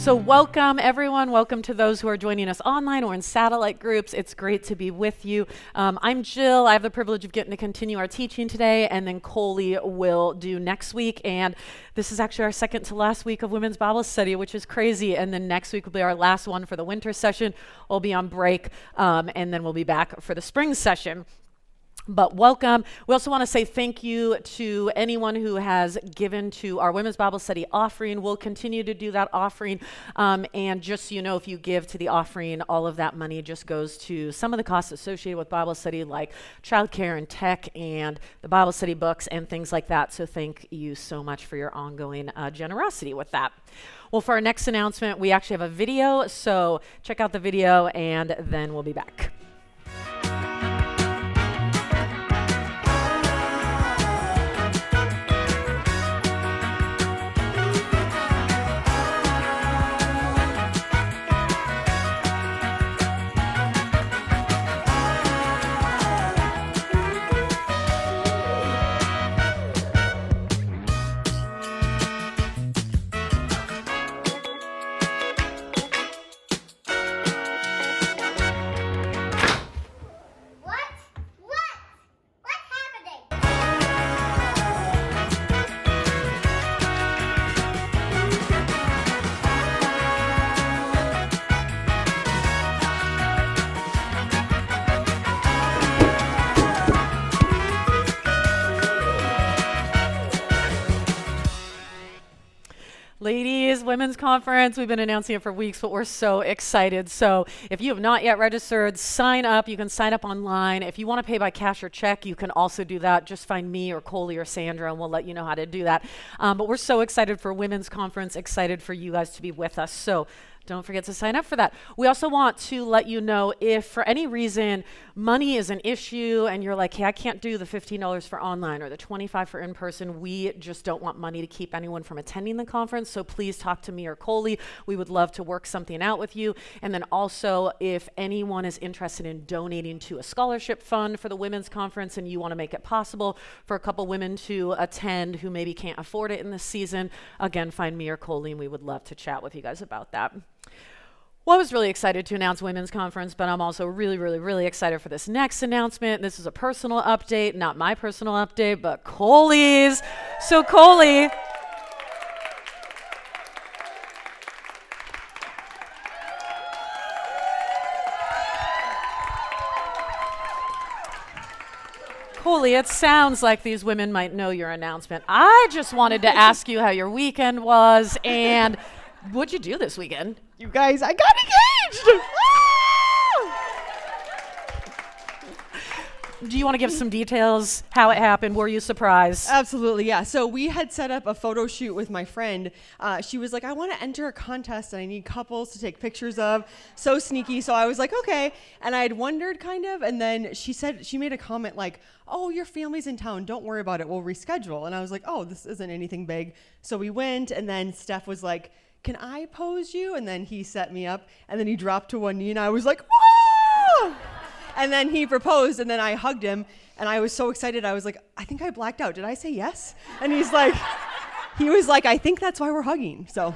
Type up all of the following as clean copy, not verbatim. So welcome, everyone. Welcome to those who are joining us online or in satellite groups. It's great to be with you. I'm Jill. I have the privilege of getting to continue our teaching today, and then Coley will do next week. And this is actually our second to last week of Women's Bible Study, which is crazy. And then next week will be our last one for the winter session. We'll be on break, and then we'll be back for the spring session. But welcome. We also want to say thank you to anyone who has given to our Women's Bible Study offering. We'll continue to do that offering. And just so you know, if you give to the offering, all of that money just goes to some of the costs associated with Bible study, like childcare and tech and the Bible study books and things like that. So thank you so much for your ongoing generosity with that. Well, for our next announcement, we actually have a video. So check out the video and then we'll be back. Ladies, Women's Conference, we've been announcing it for weeks, but we're so excited. So if you have not yet registered, sign up. You can sign up online. If you want to pay by cash or check, you can also do that. Just find me or Coley or Sandra, and we'll let you know how to do that. But we're so excited for Women's Conference, excited for you guys to be with us. So don't forget to sign up for that. We also want to let you know if for any reason money is an issue and you're like, hey, I can't do the $15 for online or the $25 for in-person. We just don't want money to keep anyone from attending the conference. So please talk to me or Coley. We would love to work something out with you. And then also if anyone is interested in donating to a scholarship fund for the women's conference and you want to make it possible for a couple women to attend who maybe can't afford it in this season, again, find me or Coley and we would love to chat with you guys about that. Well, I was really excited to announce Women's Conference, but I'm also really excited for this next announcement. This is a personal update, not my personal update, but Coley's. So Coley, it sounds like these women might know your announcement. I just wanted to ask you how your weekend was and what'd you do this weekend? You guys, I got engaged! Do you want to give some details, how it happened? Were you surprised? Absolutely, yeah. So we had set up a photo shoot with my friend. She was like, I want to enter a contest and I need couples to take pictures of. So sneaky. So I was like, okay. And I had wondered kind of. And then she said, she made a comment like, oh, your family's in town. Don't worry about it. We'll reschedule. And I was like, oh, this isn't anything big. So we went and then Steph was like, can I pose you? And then he set me up and then he dropped to one knee and I was like, whoa! And then he proposed, and then I hugged him, and I was so excited. I was like, I think I blacked out. Did I say yes? And he's like, I think that's why we're hugging. So,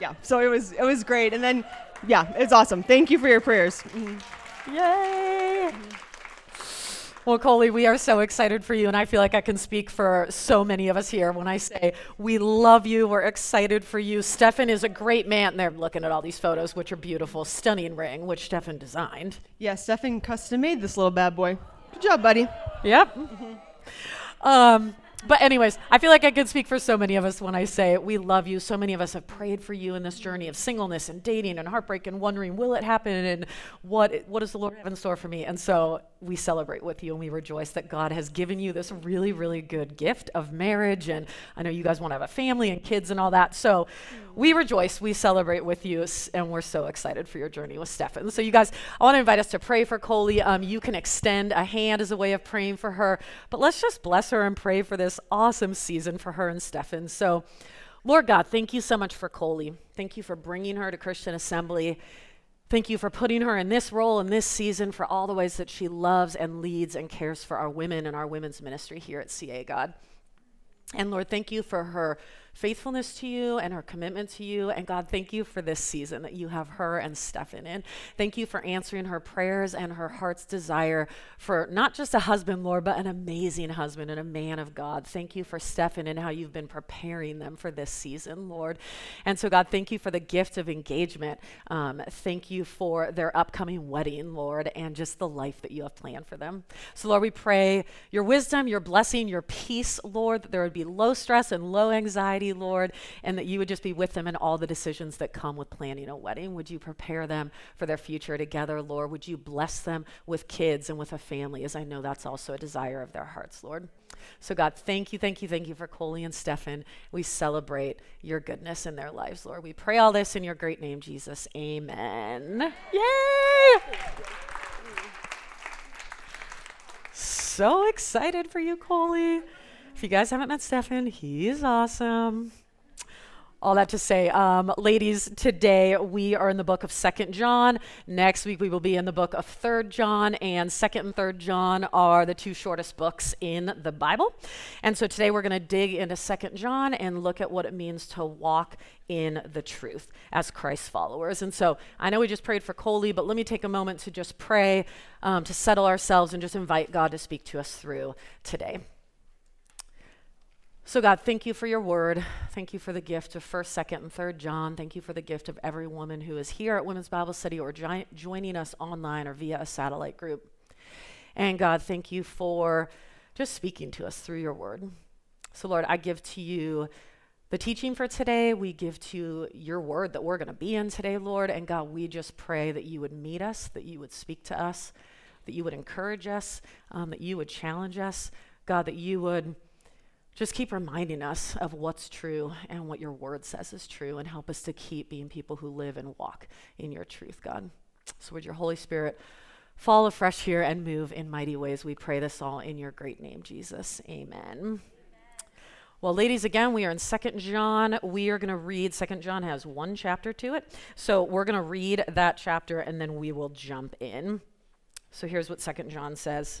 yeah. So it was great. And then, yeah, it's awesome. Thank you for your prayers. Mm-hmm. Yay. Mm-hmm. Well, Coley, we are so excited for you, and I feel like I can speak for so many of us here when I say we love you, we're excited for you. Stefan is a great man, and they're looking at all these photos, which are beautiful, stunning ring, which Stefan designed. Yeah, Stefan custom made this little bad boy. Good job, buddy. Yep. Mm-hmm. But anyways, I feel like I could speak for so many of us when I say we love you. So many of us have prayed for you in this journey of singleness and dating and heartbreak and wondering, will it happen and what does the Lord have in store for me? And so we celebrate with you and we rejoice that God has given you this really, really good gift of marriage. And I know you guys want to have a family and kids and all that. So we rejoice, we celebrate with you, and we're so excited for your journey with Stefan. So you guys, I want to invite us to pray for Coley. You can extend a hand as a way of praying for her, but let's just bless her and pray for this awesome season for her and Stefan. So, Lord God, thank you so much for Coley. Thank you for bringing her to Christian Assembly. Thank you for putting her in this role in this season for all the ways that she loves and leads and cares for our women and our women's ministry here at CA, God. And Lord, thank you for her faithfulness to you and her commitment to you. And God, thank you for this season that you have her and Stefan in. Thank you for answering her prayers and her heart's desire for not just a husband, Lord, but an amazing husband and a man of God. Thank you for Stefan and how you've been preparing them for this season, Lord. And so, God, thank you for the gift of engagement. Thank you for their upcoming wedding, Lord, and just the life that you have planned for them. So, Lord, we pray your wisdom, your blessing, your peace, Lord, that there would be low stress and low anxiety, Lord, and that you would just be with them in all the decisions that come with planning a wedding. Would you prepare them for their future together, Lord? Would you bless them with kids and with a family, as I know that's also a desire of their hearts, Lord. So, God, thank you for Coley and Stefan. We celebrate your goodness in their lives, Lord. We pray all this in your great name, Jesus. Amen. Yay! So excited for you, Coley. If you guys haven't met Stefan, he is awesome. All that to say, ladies, today we are in the book of 2 John. Next week we will be in the book of 3 John, and 2 and 3 John are the two shortest books in the Bible. And so today we're going to dig into 2 John and look at what it means to walk in the truth as Christ's followers. And so I know we just prayed for Coley, but let me take a moment to just pray, to settle ourselves and just invite God to speak to us through today. So God, thank you for your word. Thank you for the gift of 1st, 2nd, and 3rd John. Thank you for the gift of every woman who is here at Women's Bible Study or joining us online or via a satellite group. And God, thank you for just speaking to us through your word. So Lord, I give to you the teaching for today. We give to your word that we're going to be in today, Lord. And God, we just pray that you would meet us, that you would speak to us, that you would encourage us, that you would challenge us. God, that you would just keep reminding us of what's true and what your word says is true, and help us to keep being people who live and walk in your truth, God. So would your Holy Spirit fall afresh here and move in mighty ways. We pray this all in your great name, Jesus. Amen. Well, ladies, again, we are in 2 John. We are going to read, 2 John has one chapter to it. So we're going to read that chapter and then we will jump in. So here's what 2 John says.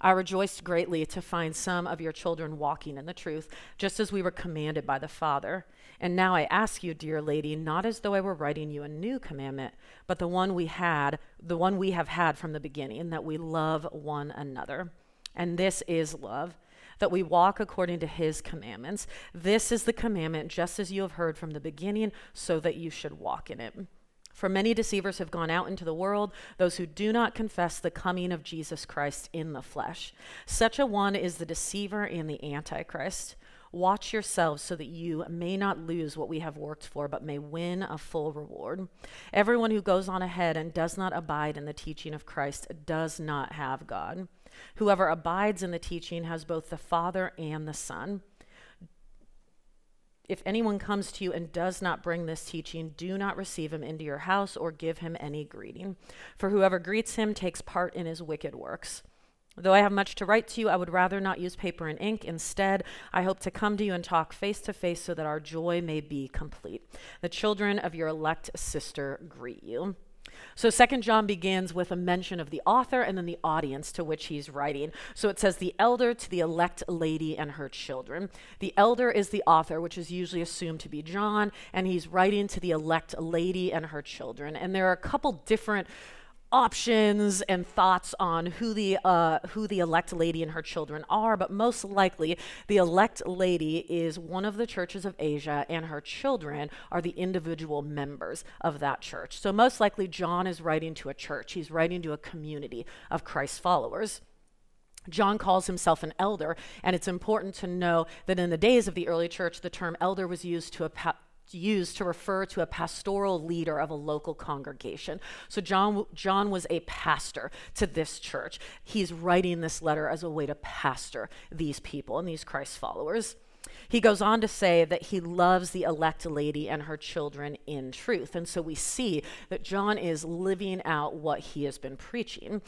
I rejoiced greatly to find some of your children walking in the truth, just as we were commanded by the Father. And now I ask you, dear lady, not as though I were writing you a new commandment, but the one we have had from the beginning, that we love one another. And this is love, that we walk according to his commandments. This is the commandment, just as you have heard from the beginning, so that you should walk in it. For many deceivers have gone out into the world, those who do not confess the coming of Jesus Christ in the flesh. Such a one is the deceiver and the Antichrist. Watch yourselves so that you may not lose what we have worked for, but may win a full reward. Everyone who goes on ahead and does not abide in the teaching of Christ does not have God. Whoever abides in the teaching has both the Father and the Son. If anyone comes to you and does not bring this teaching, do not receive him into your house or give him any greeting. For whoever greets him takes part in his wicked works. Though I have much to write to you, I would rather not use paper and ink. Instead, I hope to come to you and talk face to face so that our joy may be complete. The children of your elect sister greet you. So 2 John begins with a mention of the author and then the audience to which he's writing. So it says, the elder to the elect lady and her children. The elder is the author, which is usually assumed to be John, and he's writing to the elect lady and her children. And there are a couple different options and thoughts on who the elect lady and her children are, but most likely the elect lady is one of the churches of Asia and her children are the individual members of that church. So most likely John is writing to a church. He's writing to a community of Christ's followers. John calls himself an elder, and it's important to know that in the days of the early church, the term elder was used to refer to a pastoral leader of a local congregation. So John was a pastor to this church. He's writing this letter as a way to pastor these people and these Christ followers. He goes on to say that he loves the elect lady and her children in truth. And so we see that John is living out what he has been preaching.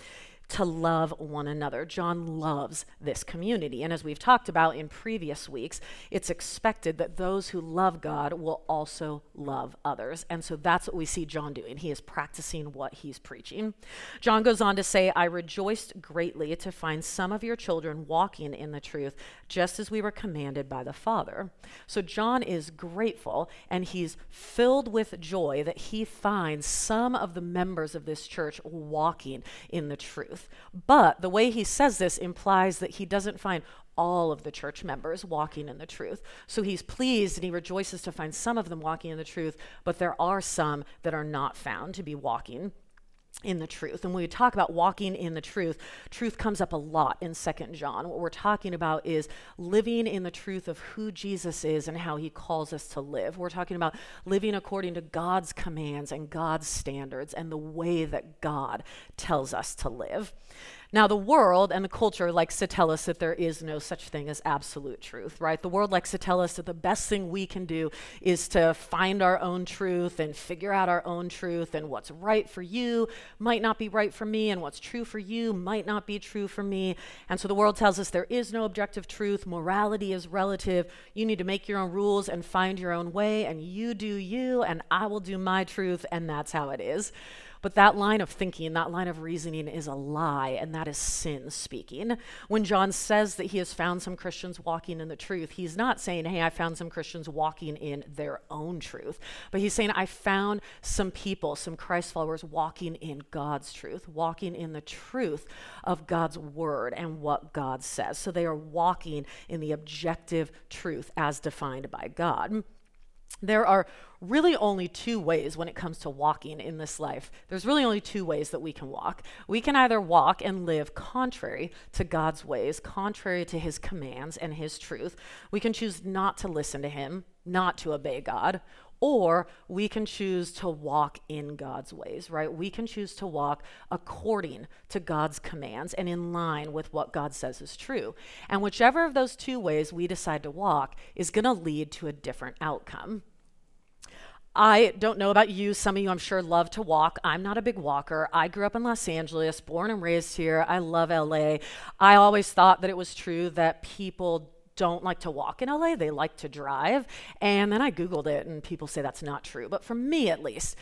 to love one another. John loves this community. And as we've talked about in previous weeks, it's expected that those who love God will also love others. And so that's what we see John doing. He is practicing what he's preaching. John goes on to say, I rejoiced greatly to find some of your children walking in the truth, just as we were commanded by the Father. So John is grateful, and he's filled with joy that he finds some of the members of this church walking in the truth. But the way he says this implies that he doesn't find all of the church members walking in the truth. So he's pleased and he rejoices to find some of them walking in the truth, but there are some that are not found to be walking in the truth. And when we talk about walking in the truth, truth comes up a lot in 2 John. What we're talking about is living in the truth of who Jesus is and how he calls us to live. We're talking about living according to God's commands and God's standards and the way that God tells us to live. Now, the world and the culture likes to tell us that there is no such thing as absolute truth, right? The world likes to tell us that the best thing we can do is to find our own truth and figure out our own truth, and what's right for you might not be right for me, and what's true for you might not be true for me. And so the world tells us there is no objective truth. Morality is relative. You need to make your own rules and find your own way, and you do you, and I will do my truth, and that's how it is. But that line of thinking, that line of reasoning is a lie, and that is sin speaking. When John says that he has found some Christians walking in the truth, he's not saying, hey, I found some Christians walking in their own truth. But he's saying, I found some people, some Christ followers walking in God's truth, walking in the truth of God's word and what God says. So they are walking in the objective truth as defined by God. There are really only two ways when it comes to walking in this life. There's really only two ways that we can walk. We can either walk and live contrary to God's ways, contrary to his commands and his truth. We can choose not to listen to him, not to obey God, or we can choose to walk in God's ways, right? We can choose to walk according to God's commands and in line with what God says is true. And whichever of those two ways we decide to walk is going to lead to a different outcome. I don't know about you. Some of you, I'm sure, love to walk. I'm not a big walker. I grew up in Los Angeles, born and raised here. I love LA. I always thought that it was true that people don't like to walk in LA, they like to drive. And then I Googled it, and people say that's not true. But for me, at least,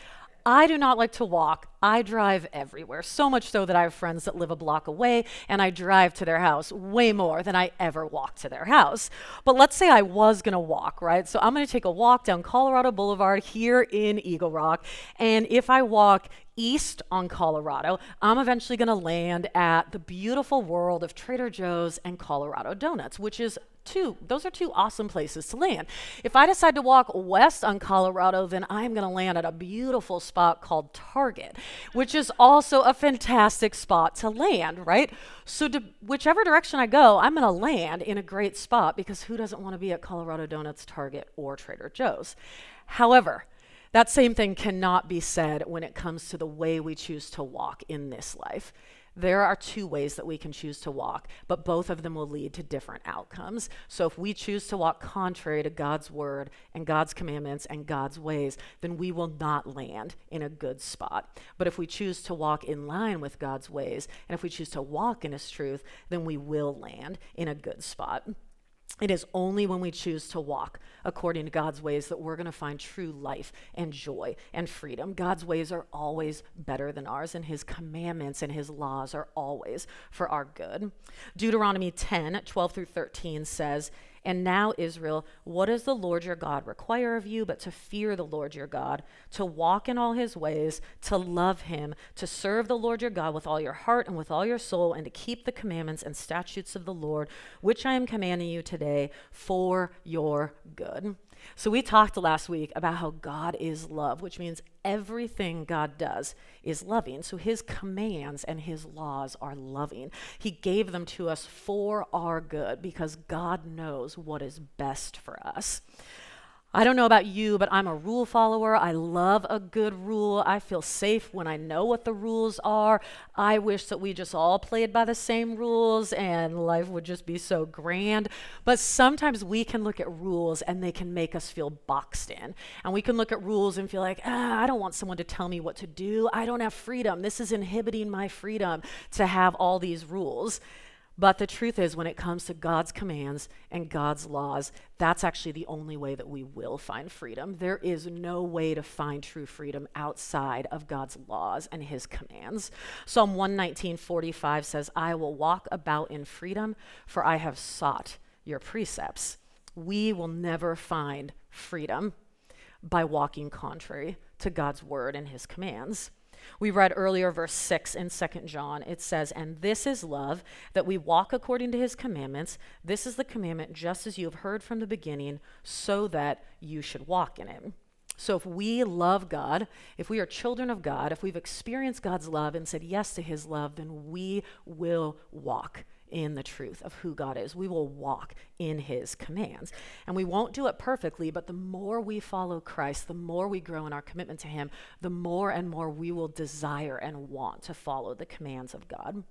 I do not like to walk. I drive everywhere, so much so that I have friends that live a block away, and I drive to their house way more than I ever walk to their house. But let's say I was going to walk, right? So I'm going to take a walk down Colorado Boulevard here in Eagle Rock, and if I walk east on Colorado, I'm eventually going to land at the beautiful world of Trader Joe's and Colorado Donuts, which is those are two awesome places to land. If I decide to walk west on Colorado, then I'm going to land at a beautiful spot called Target, which is also a fantastic spot to land, right? So whichever direction I go, I'm going to land in a great spot, because who doesn't want to be at Colorado Donuts, Target, or Trader Joe's? However, that same thing cannot be said when it comes to the way we choose to walk in this life. There are two ways that we can choose to walk, but both of them will lead to different outcomes. So if we choose to walk contrary to God's word and God's commandments and God's ways, then we will not land in a good spot. But if we choose to walk in line with God's ways, and if we choose to walk in his truth, then we will land in a good spot. It is only when we choose to walk according to God's ways that we're going to find true life and joy and freedom. God's ways are always better than ours, and his commandments and his laws are always for our good. Deuteronomy 10:12-13 says, "And now, Israel, what does the Lord your God require of you but to fear the Lord your God, to walk in all his ways, to love him, to serve the Lord your God with all your heart and with all your soul, and to keep the commandments and statutes of the Lord, which I am commanding you today for your good." So we talked last week about how God is love, which means everything God does is loving. So his commands and his laws are loving. He gave them to us for our good, because God knows what is best for us. I don't know about you, but I'm a rule follower. I love a good rule. I feel safe when I know what the rules are. I wish that we just all played by the same rules and life would just be so grand. But sometimes we can look at rules and they can make us feel boxed in. And we can look at rules and feel like, I don't want someone to tell me what to do. I don't have freedom. This is inhibiting my freedom to have all these rules. But the truth is, when it comes to God's commands and God's laws, that's actually the only way that we will find freedom. There is no way to find true freedom outside of God's laws and his commands. Psalm 119:45 says, I will walk about in freedom, for I have sought your precepts. We will never find freedom by walking contrary to God's word and his commands. We read earlier verse 6 in 2 John. It says, and this is love, that we walk according to his commandments. This is the commandment just as you have heard from the beginning, so that you should walk in it. So if we love God, if we are children of God, if we've experienced God's love and said yes to his love, then we will walk in the truth of who God is. We will walk in his commands. And we won't do it perfectly, but the more we follow Christ, the more we grow in our commitment to him, the more and more we will desire and want to follow the commands of God.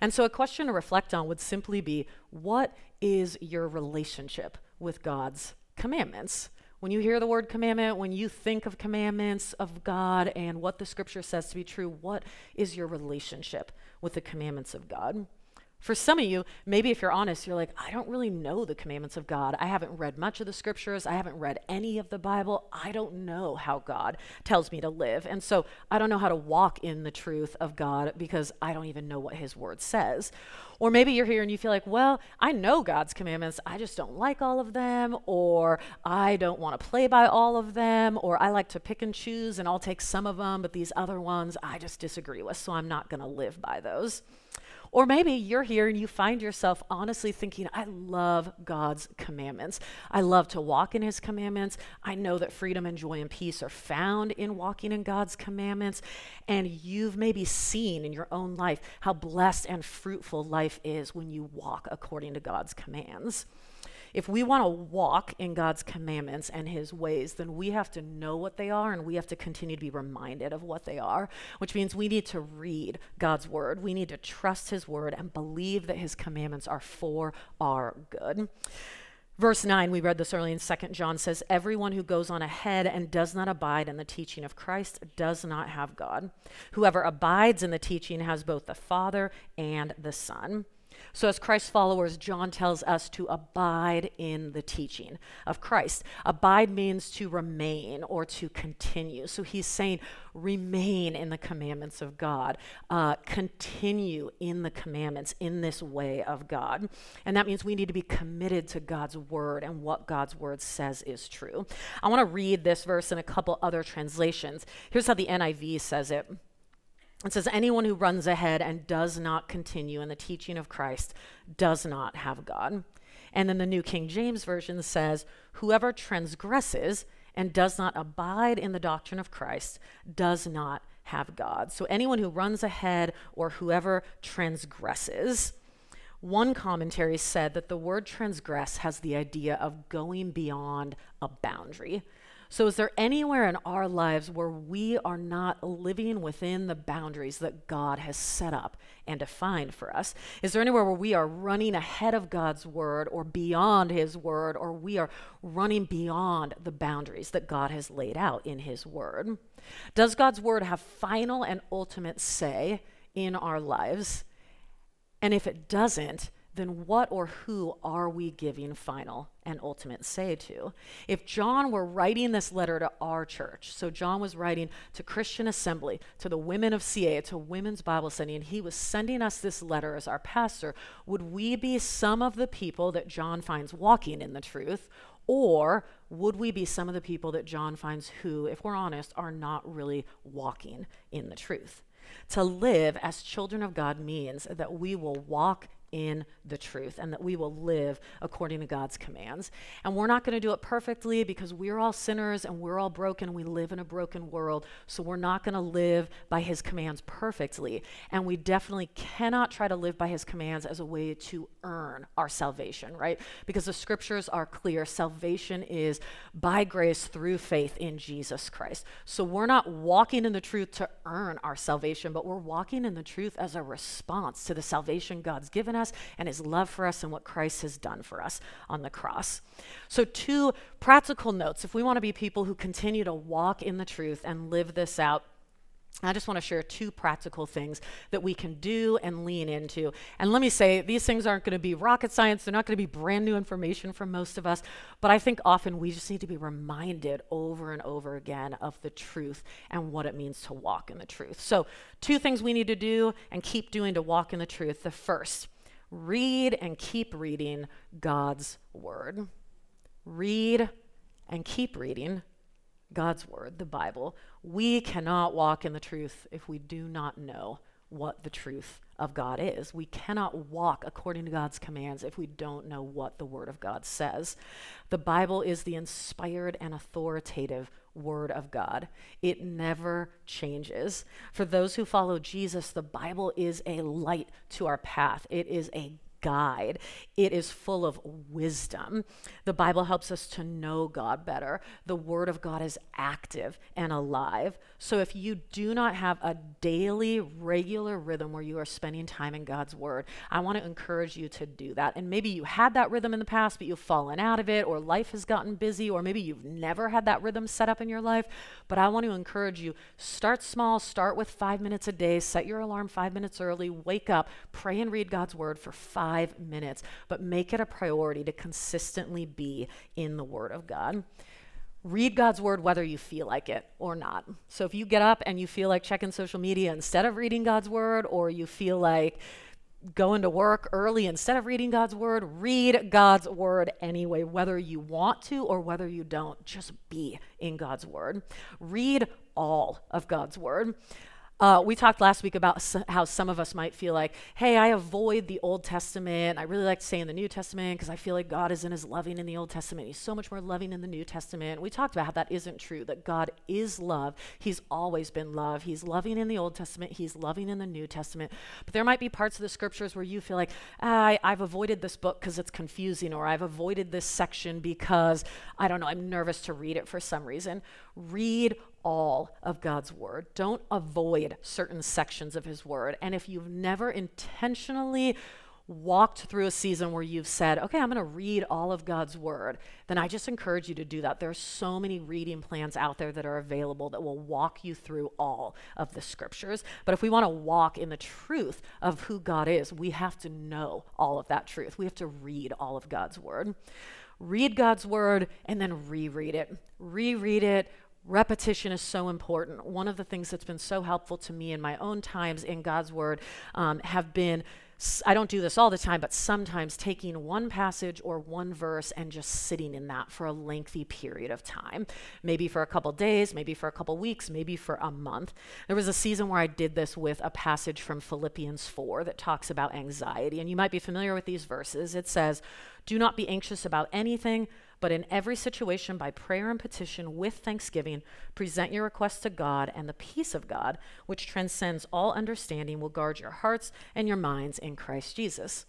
And so a question to reflect on would simply be, what is your relationship with God's commandments? When you hear the word commandment, when you think of commandments of God and what the scripture says to be true, what is your relationship with the commandments of God? For some of you, maybe if you're honest, you're like, I don't really know the commandments of God. I haven't read much of the scriptures. I haven't read any of the Bible. I don't know how God tells me to live. And so I don't know how to walk in the truth of God because I don't even know what his word says. Or maybe you're here and you feel like, well, I know God's commandments. I just don't like all of them, or I don't want to play by all of them, or I like to pick and choose and I'll take some of them, but these other ones I just disagree with, so I'm not going to live by those. Or maybe you're here and you find yourself honestly thinking, I love God's commandments. I love to walk in his commandments. I know that freedom and joy and peace are found in walking in God's commandments. And you've maybe seen in your own life how blessed and fruitful life is when you walk according to God's commands. If we want to walk in God's commandments and his ways, then we have to know what they are and we have to continue to be reminded of what they are, which means we need to read God's word. We need to trust his word and believe that his commandments are for our good. Verse 9, we read this early in 2 John, says, everyone who goes on ahead and does not abide in the teaching of Christ does not have God. Whoever abides in the teaching has both the Father and the Son. So as Christ followers, John tells us to abide in the teaching of Christ. Abide means to remain or to continue. So he's saying remain in the commandments of God. Continue in the commandments, in this way of God. And that means we need to be committed to God's word and what God's word says is true. I want to read this verse in a couple other translations. Here's how the NIV says it. It says, anyone who runs ahead and does not continue in the teaching of Christ does not have God. And then the New King James Version says, whoever transgresses and does not abide in the doctrine of Christ does not have God. So anyone who runs ahead or whoever transgresses. One commentary said that the word transgress has the idea of going beyond a boundary. So is there anywhere in our lives where we are not living within the boundaries that God has set up and defined for us? Is there anywhere where we are running ahead of God's word or beyond his word, or we are running beyond the boundaries that God has laid out in his word? Does God's word have final and ultimate say in our lives? And if it doesn't, then what or who are we giving final and ultimate say to? If John were writing this letter to our church, so John was writing to Christian Assembly, to the women of CA, to Women's Bible Study, and he was sending us this letter as our pastor, would we be some of the people that John finds walking in the truth, or would we be some of the people that John finds who, if we're honest, are not really walking in the truth? To live as children of God means that we will walk in the truth, and that we will live according to God's commands. And we're not going to do it perfectly because we're all sinners and we're all broken. We live in a broken world, so we're not going to live by his commands perfectly. And we definitely cannot try to live by his commands as a way to earn our salvation, right? Because the scriptures are clear. Salvation is by grace through faith in Jesus Christ. So we're not walking in the truth to earn our salvation, but we're walking in the truth as a response to the salvation God's given us and his love for us and what Christ has done for us on the cross. So two practical notes. If we want to be people who continue to walk in the truth and live this out, I just want to share two practical things that we can do and lean into. And let me say, these things aren't going to be rocket science. They're not going to be brand new information for most of us. But I think often we just need to be reminded over and over again of the truth and what it means to walk in the truth. So two things we need to do and keep doing to walk in the truth. The first, read and keep reading God's word. Read and keep reading God's word, the Bible. We cannot walk in the truth if we do not know what the truth of God is. We cannot walk according to God's commands if we don't know what the word of God says. The Bible is the inspired and authoritative word of God. It never changes. For those who follow Jesus, the Bible is a light to our path. It is a guide. It is full of wisdom. The Bible helps us to know God better. The Word of God is active and alive. So if you do not have a daily, regular rhythm where you are spending time in God's Word, I want to encourage you to do that. And maybe you had that rhythm in the past, but you've fallen out of it, or life has gotten busy, or maybe you've never had that rhythm set up in your life. But I want to encourage you, start small, start with 5 minutes a day, set your alarm 5 minutes early, wake up, pray and read God's Word for 5 minutes, but make it a priority to consistently be in the Word of God. Read God's Word whether you feel like it or not. So if you get up and you feel like checking social media instead of reading God's Word, or you feel like going to work early instead of reading God's Word, read God's Word anyway, whether you want to or whether you don't. Just be in God's Word. Read all of God's Word. We talked last week about how some of us might feel like, hey, I avoid the Old Testament. I really like to stay in the New Testament because I feel like God isn't as loving in the Old Testament. He's so much more loving in the New Testament. We talked about how that isn't true, that God is love. He's always been love. He's loving in the Old Testament. He's loving in the New Testament. But there might be parts of the scriptures where you feel like, I've avoided this book because it's confusing, or I've avoided this section because, I don't know, I'm nervous to read it for some reason. Read all of God's word. Don't avoid certain sections of his word. And if you've never intentionally walked through a season where you've said, okay, I'm going to read all of God's word, then I just encourage you to do that. There are so many reading plans out there that are available that will walk you through all of the scriptures. But if we want to walk in the truth of who God is, we have to know all of that truth. We have to read all of God's word. Read God's word and then reread it. Reread it. Repetition is so important. One of the things that's been so helpful to me in my own times in God's word have been, I don't do this all the time, but sometimes taking one passage or one verse and just sitting in that for a lengthy period of time, maybe for a couple days, maybe for a couple weeks, maybe for a month. There was a season where I did this with a passage from Philippians 4 that talks about anxiety, and you might be familiar with these verses. It says, "Do not be anxious about anything, but in every situation, by prayer and petition, with thanksgiving, present your requests to God, and the peace of God, which transcends all understanding, will guard your hearts and your minds in Christ Jesus."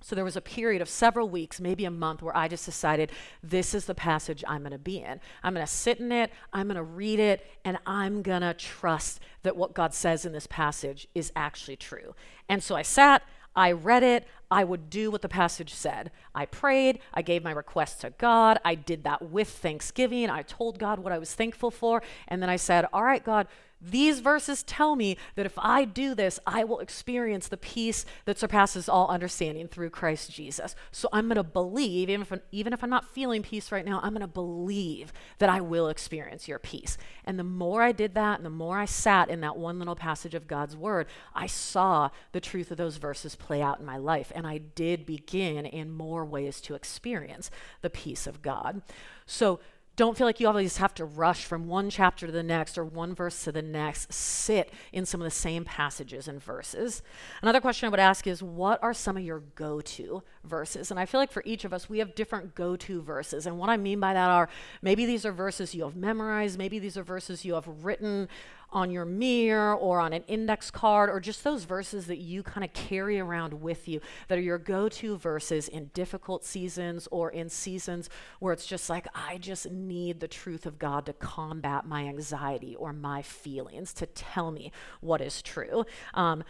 So there was a period of several weeks, maybe a month, where I just decided this is the passage I'm going to be in. I'm going to sit in it, I'm going to read it, and I'm going to trust that what God says in this passage is actually true. And so I sat, I read it, I would do what the passage said. I prayed, I gave my request to God, I did that with thanksgiving, I told God what I was thankful for, and then I said, all right, God, these verses tell me that if I do this, I will experience the peace that surpasses all understanding through Christ Jesus. So I'm going to believe, even if I'm not feeling peace right now, I'm going to believe that I will experience your peace. And the more I did that, and the more I sat in that one little passage of God's word, I saw the truth of those verses play out in my life. And I did begin in more ways to experience the peace of God. So Don't feel like you always have to rush from one chapter to the next or one verse to the next. Sit in some of the same passages and verses. Another question I would ask is, what are some of your go-to verses? And I feel like for each of us, we have different go-to verses. And what I mean by that are, maybe these are verses you have memorized, maybe these are verses you have written on your mirror or on an index card, or just those verses that you kind of carry around with you that are your go-to verses in difficult seasons or in seasons where it's just like, I just need the truth of God to combat my anxiety or my feelings, to tell me what is true.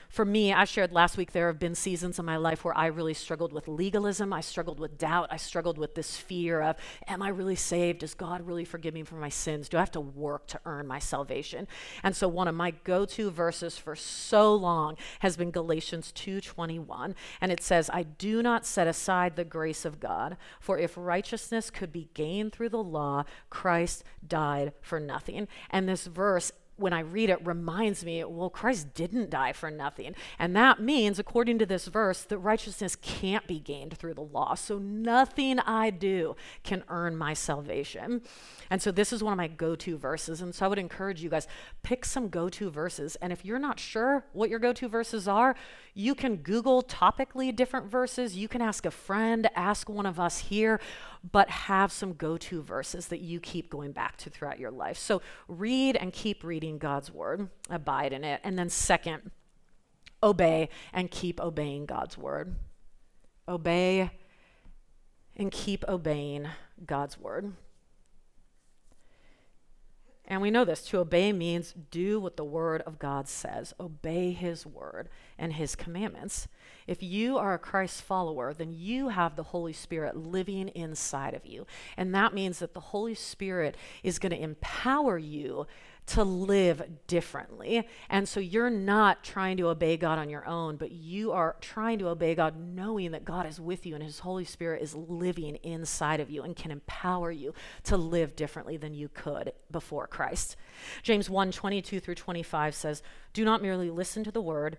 For me, I shared last week, there have been seasons in my life where I really struggled with legalism. I struggled with doubt. I struggled with this fear of, am I really saved? Does God really forgive me for my sins? Do I have to work to earn my salvation? And so one of my go-to verses for so long has been Galatians 2:21, and it says, I do not set aside the grace of God, for if righteousness could be gained through the law, Christ died for nothing. And this verse, when I read it, reminds me, well, Christ didn't die for nothing. And that means, according to this verse, that righteousness can't be gained through the law. So nothing I do can earn my salvation. And so this is one of my go-to verses. And so I would encourage you guys, pick some go-to verses. And if you're not sure what your go-to verses are, you can Google topically different verses. You can ask a friend, ask one of us here, but have some go-to verses that you keep going back to throughout your life. So read and keep reading God's word, abide in it. And then second, obey and keep obeying God's word. Obey and keep obeying God's word. And we know this, to obey means do what the word of God says. Obey his word and his commandments. If you are a Christ follower, then you have the Holy Spirit living inside of you. And that means that the Holy Spirit is going to empower you to live differently. And so you're not trying to obey God on your own, but you are trying to obey God knowing that God is with you and his Holy Spirit is living inside of you and can empower you to live differently than you could before Christ. James 1:22-25 says, do not merely listen to the word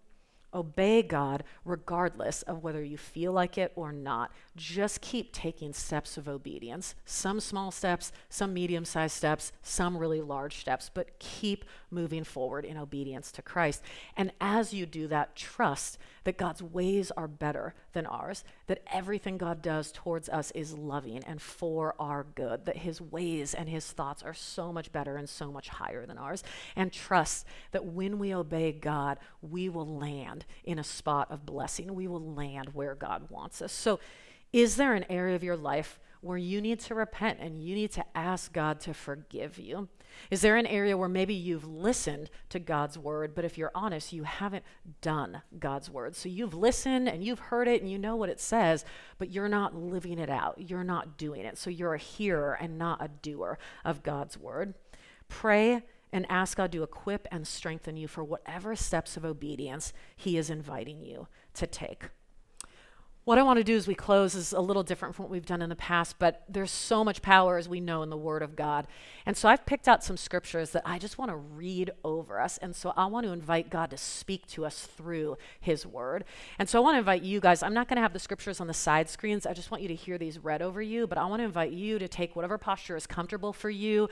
Obey God regardless of whether you feel like it or not. Just keep taking steps of obedience. Some small steps, some medium-sized steps, some really large steps, but keep moving forward in obedience to Christ. And as you do that, trust that God's ways are better than ours, that everything God does towards us is loving and for our good, that his ways and his thoughts are so much better and so much higher than ours. And trust that when we obey God, we will land in a spot of blessing. We will land where God wants us. So is there an area of your life where you need to repent and you need to ask God to forgive you? Is there an area where maybe you've listened to God's word, but if you're honest, you haven't done God's word? So you've listened and you've heard it and you know what it says, but you're not living it out. You're not doing it. So you're a hearer and not a doer of God's word. Pray and ask God to equip and strengthen you for whatever steps of obedience he is inviting you to take. What I want to do as we close is a little different from what we've done in the past, but there's so much power, as we know, in the Word of God. And so I've picked out some scriptures that I just want to read over us. And so I want to invite God to speak to us through his word. And so I want to invite you guys, I'm not going to have the scriptures on the side screens. I just want you to hear these read over you, but I want to invite you to take whatever posture is comfortable for you.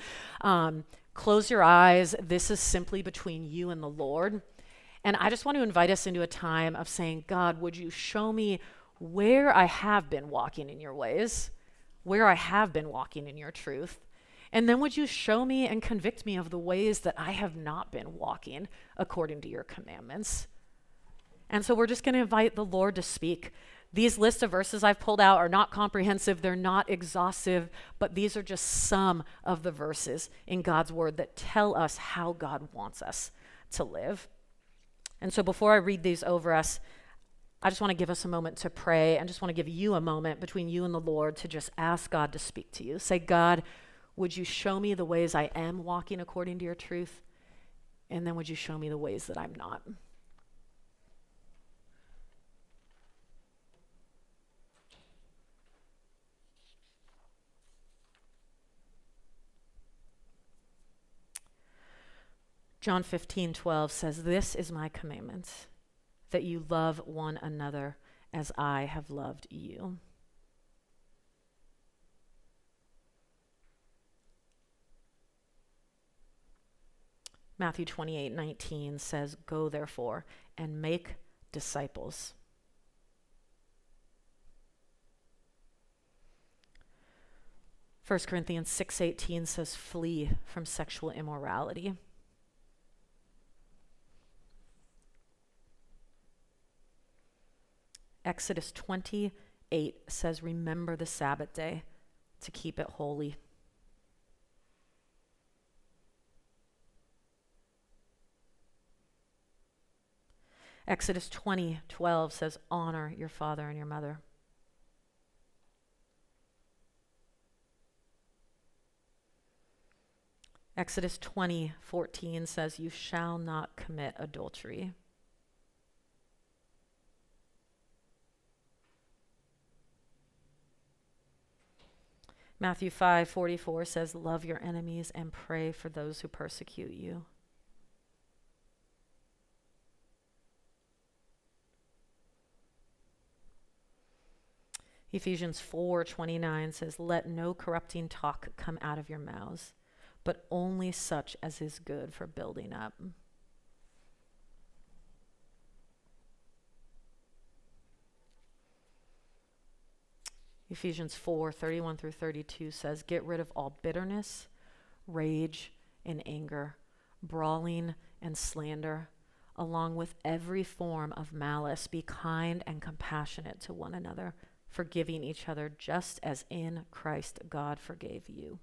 Close your eyes. This is simply between you and the Lord. And I just want to invite us into a time of saying, God, would you show me where I have been walking in your ways, where I have been walking in your truth, and then would you show me and convict me of the ways that I have not been walking according to your commandments? And so we're just going to invite the Lord to speak. These lists of verses I've pulled out are not comprehensive, they're not exhaustive, but these are just some of the verses in God's word that tell us how God wants us to live. And so before I read these over us, I just want to give us a moment to pray and just want to give you a moment between you and the Lord to just ask God to speak to you. Say, God, would you show me the ways I am walking according to your truth? And then would you show me the ways that I'm not? John 15:12 says, "This is my commandment, that you love one another as I have loved you." Matthew 28:19 says, "Go therefore and make disciples." First Corinthians 6:18 says, "Flee from sexual immorality." Exodus 28 says, "Remember the Sabbath day to keep it holy." Exodus 20:12 says, "Honor your father and your mother." Exodus 20:14 says, "You shall not commit adultery." Matthew 5:44 says, "Love your enemies and pray for those who persecute you." Ephesians 4:29 says, "Let no corrupting talk come out of your mouths, but only such as is good for building up." Ephesians 4:31-32 says, "Get rid of all bitterness, rage, and anger, brawling and slander, along with every form of malice. Be kind and compassionate to one another, forgiving each other just as in Christ God forgave you."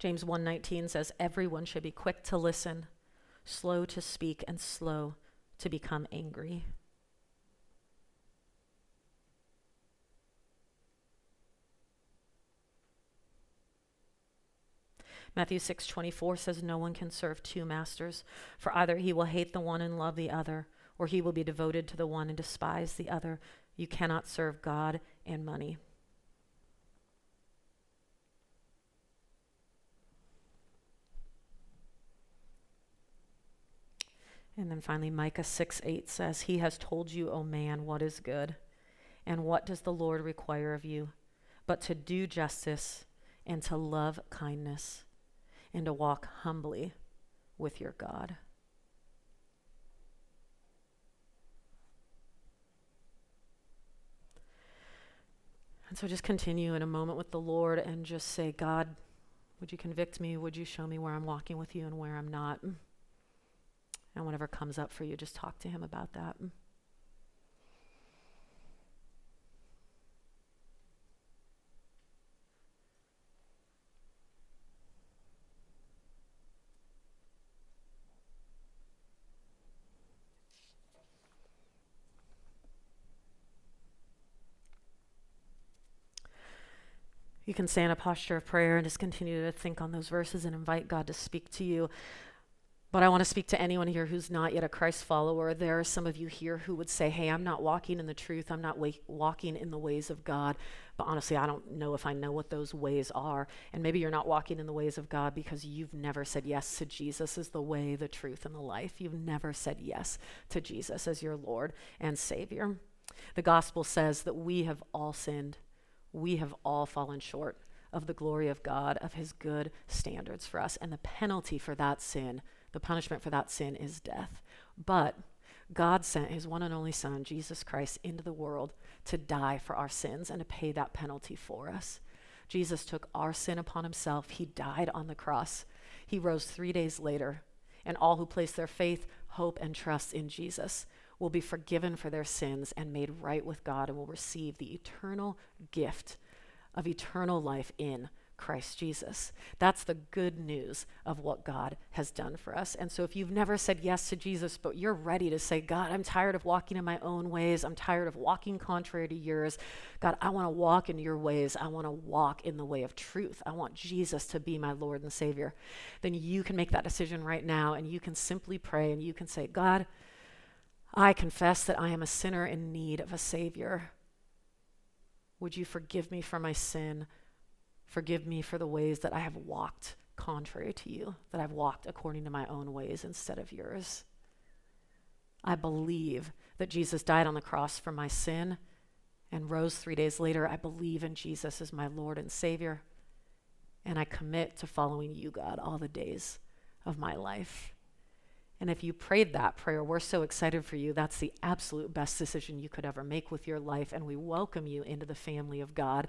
James 1:19 says, "Everyone should be quick to listen, slow to speak, and slow to become angry." Matthew 6:24 says, "No one can serve two masters, for either he will hate the one and love the other, or he will be devoted to the one and despise the other. You cannot serve God and money." And then finally, Micah 6:8 says, "He has told you, O man, what is good, and what does the Lord require of you, but to do justice and to love kindness, and to walk humbly with your God." And so just continue in a moment with the Lord and just say, "God, would you convict me? Would you show me where I'm walking with you and where I'm not?" And whatever comes up for you, just talk to him about that. You can stay in a posture of prayer and just continue to think on those verses and invite God to speak to you. But I want to speak to anyone here who's not yet a Christ follower. There are some of you here who would say, "Hey, I'm not walking in the truth. I'm not walking in the ways of God." But honestly, I don't know if I know what those ways are. And maybe you're not walking in the ways of God because you've never said yes to Jesus as the way, the truth, and the life. You've never said yes to Jesus as your Lord and Savior. The gospel says that we have all sinned. We have all fallen short of the glory of God, of his good standards for us. And the penalty for that sin, the punishment for that sin, is death. But God sent his one and only Son, Jesus Christ, into the world to die for our sins and to pay that penalty for us. Jesus took our sin upon himself. He died on the cross. He rose 3 days later. And all who place their faith, hope, and trust in Jesus will be forgiven for their sins and made right with God, and will receive the eternal gift of eternal life in Christ Jesus. That's the good news of what God has done for us. And so if you've never said yes to Jesus, but you're ready to say, "God, I'm tired of walking in my own ways. I'm tired of walking contrary to yours. God, I want to walk in your ways. I want to walk in the way of truth. I want Jesus to be my Lord and Savior," then you can make that decision right now, and you can simply pray, and you can say, "God, I confess that I am a sinner in need of a Savior. Would you forgive me for my sin? Forgive me for the ways that I have walked contrary to you, that I've walked according to my own ways instead of yours. I believe that Jesus died on the cross for my sin and rose 3 days later. I believe in Jesus as my Lord and Savior, and I commit to following you, God, all the days of my life. And if you prayed that prayer, we're so excited for you. That's the absolute best decision you could ever make with your life, and we welcome you into the family of God.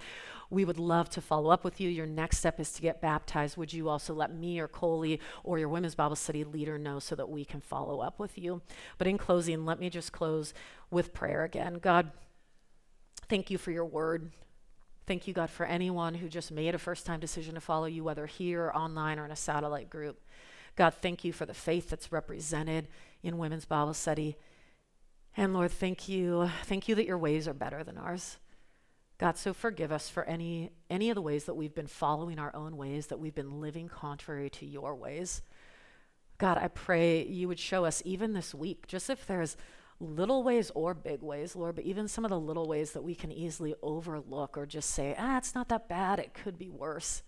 We would love to follow up with you. Your next step is to get baptized. Would you also let me or Coley or your women's Bible study leader know so that we can follow up with you? But in closing, let me just close with prayer again. God, thank you for your word. Thank you, God, for anyone who just made a first-time decision to follow you, whether here or online or in a satellite group. God, thank you for the faith that's represented in women's Bible study. And Lord, thank you that your ways are better than ours. God, so forgive us for any of the ways that we've been following our own ways, that we've been living contrary to your ways. God, I pray you would show us even this week, just if there's little ways or big ways, Lord, but even some of the little ways that we can easily overlook or just say, it's not that bad, it could be worse.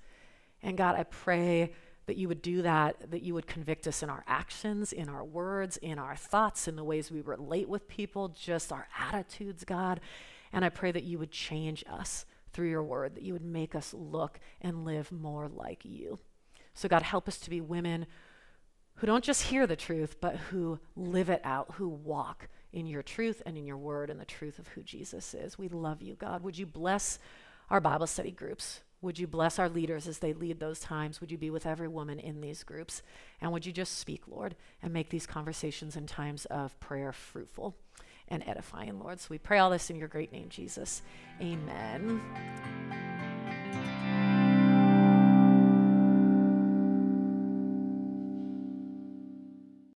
And God, I pray that you would do that you would convict us in our actions, in our words, in our thoughts, in the ways we relate with people, just our attitudes, God. And I pray that you would change us through your word, that you would make us look and live more like you. So God, help us to be women who don't just hear the truth, but who live it out, who walk in your truth and in your word and the truth of who Jesus is. We love you, God. Would you bless our Bible study groups? Would you bless our leaders as they lead those times? Would you be with every woman in these groups? And would you just speak, Lord, and make these conversations and times of prayer fruitful and edifying, Lord? So we pray all this in your great name, Jesus. Amen.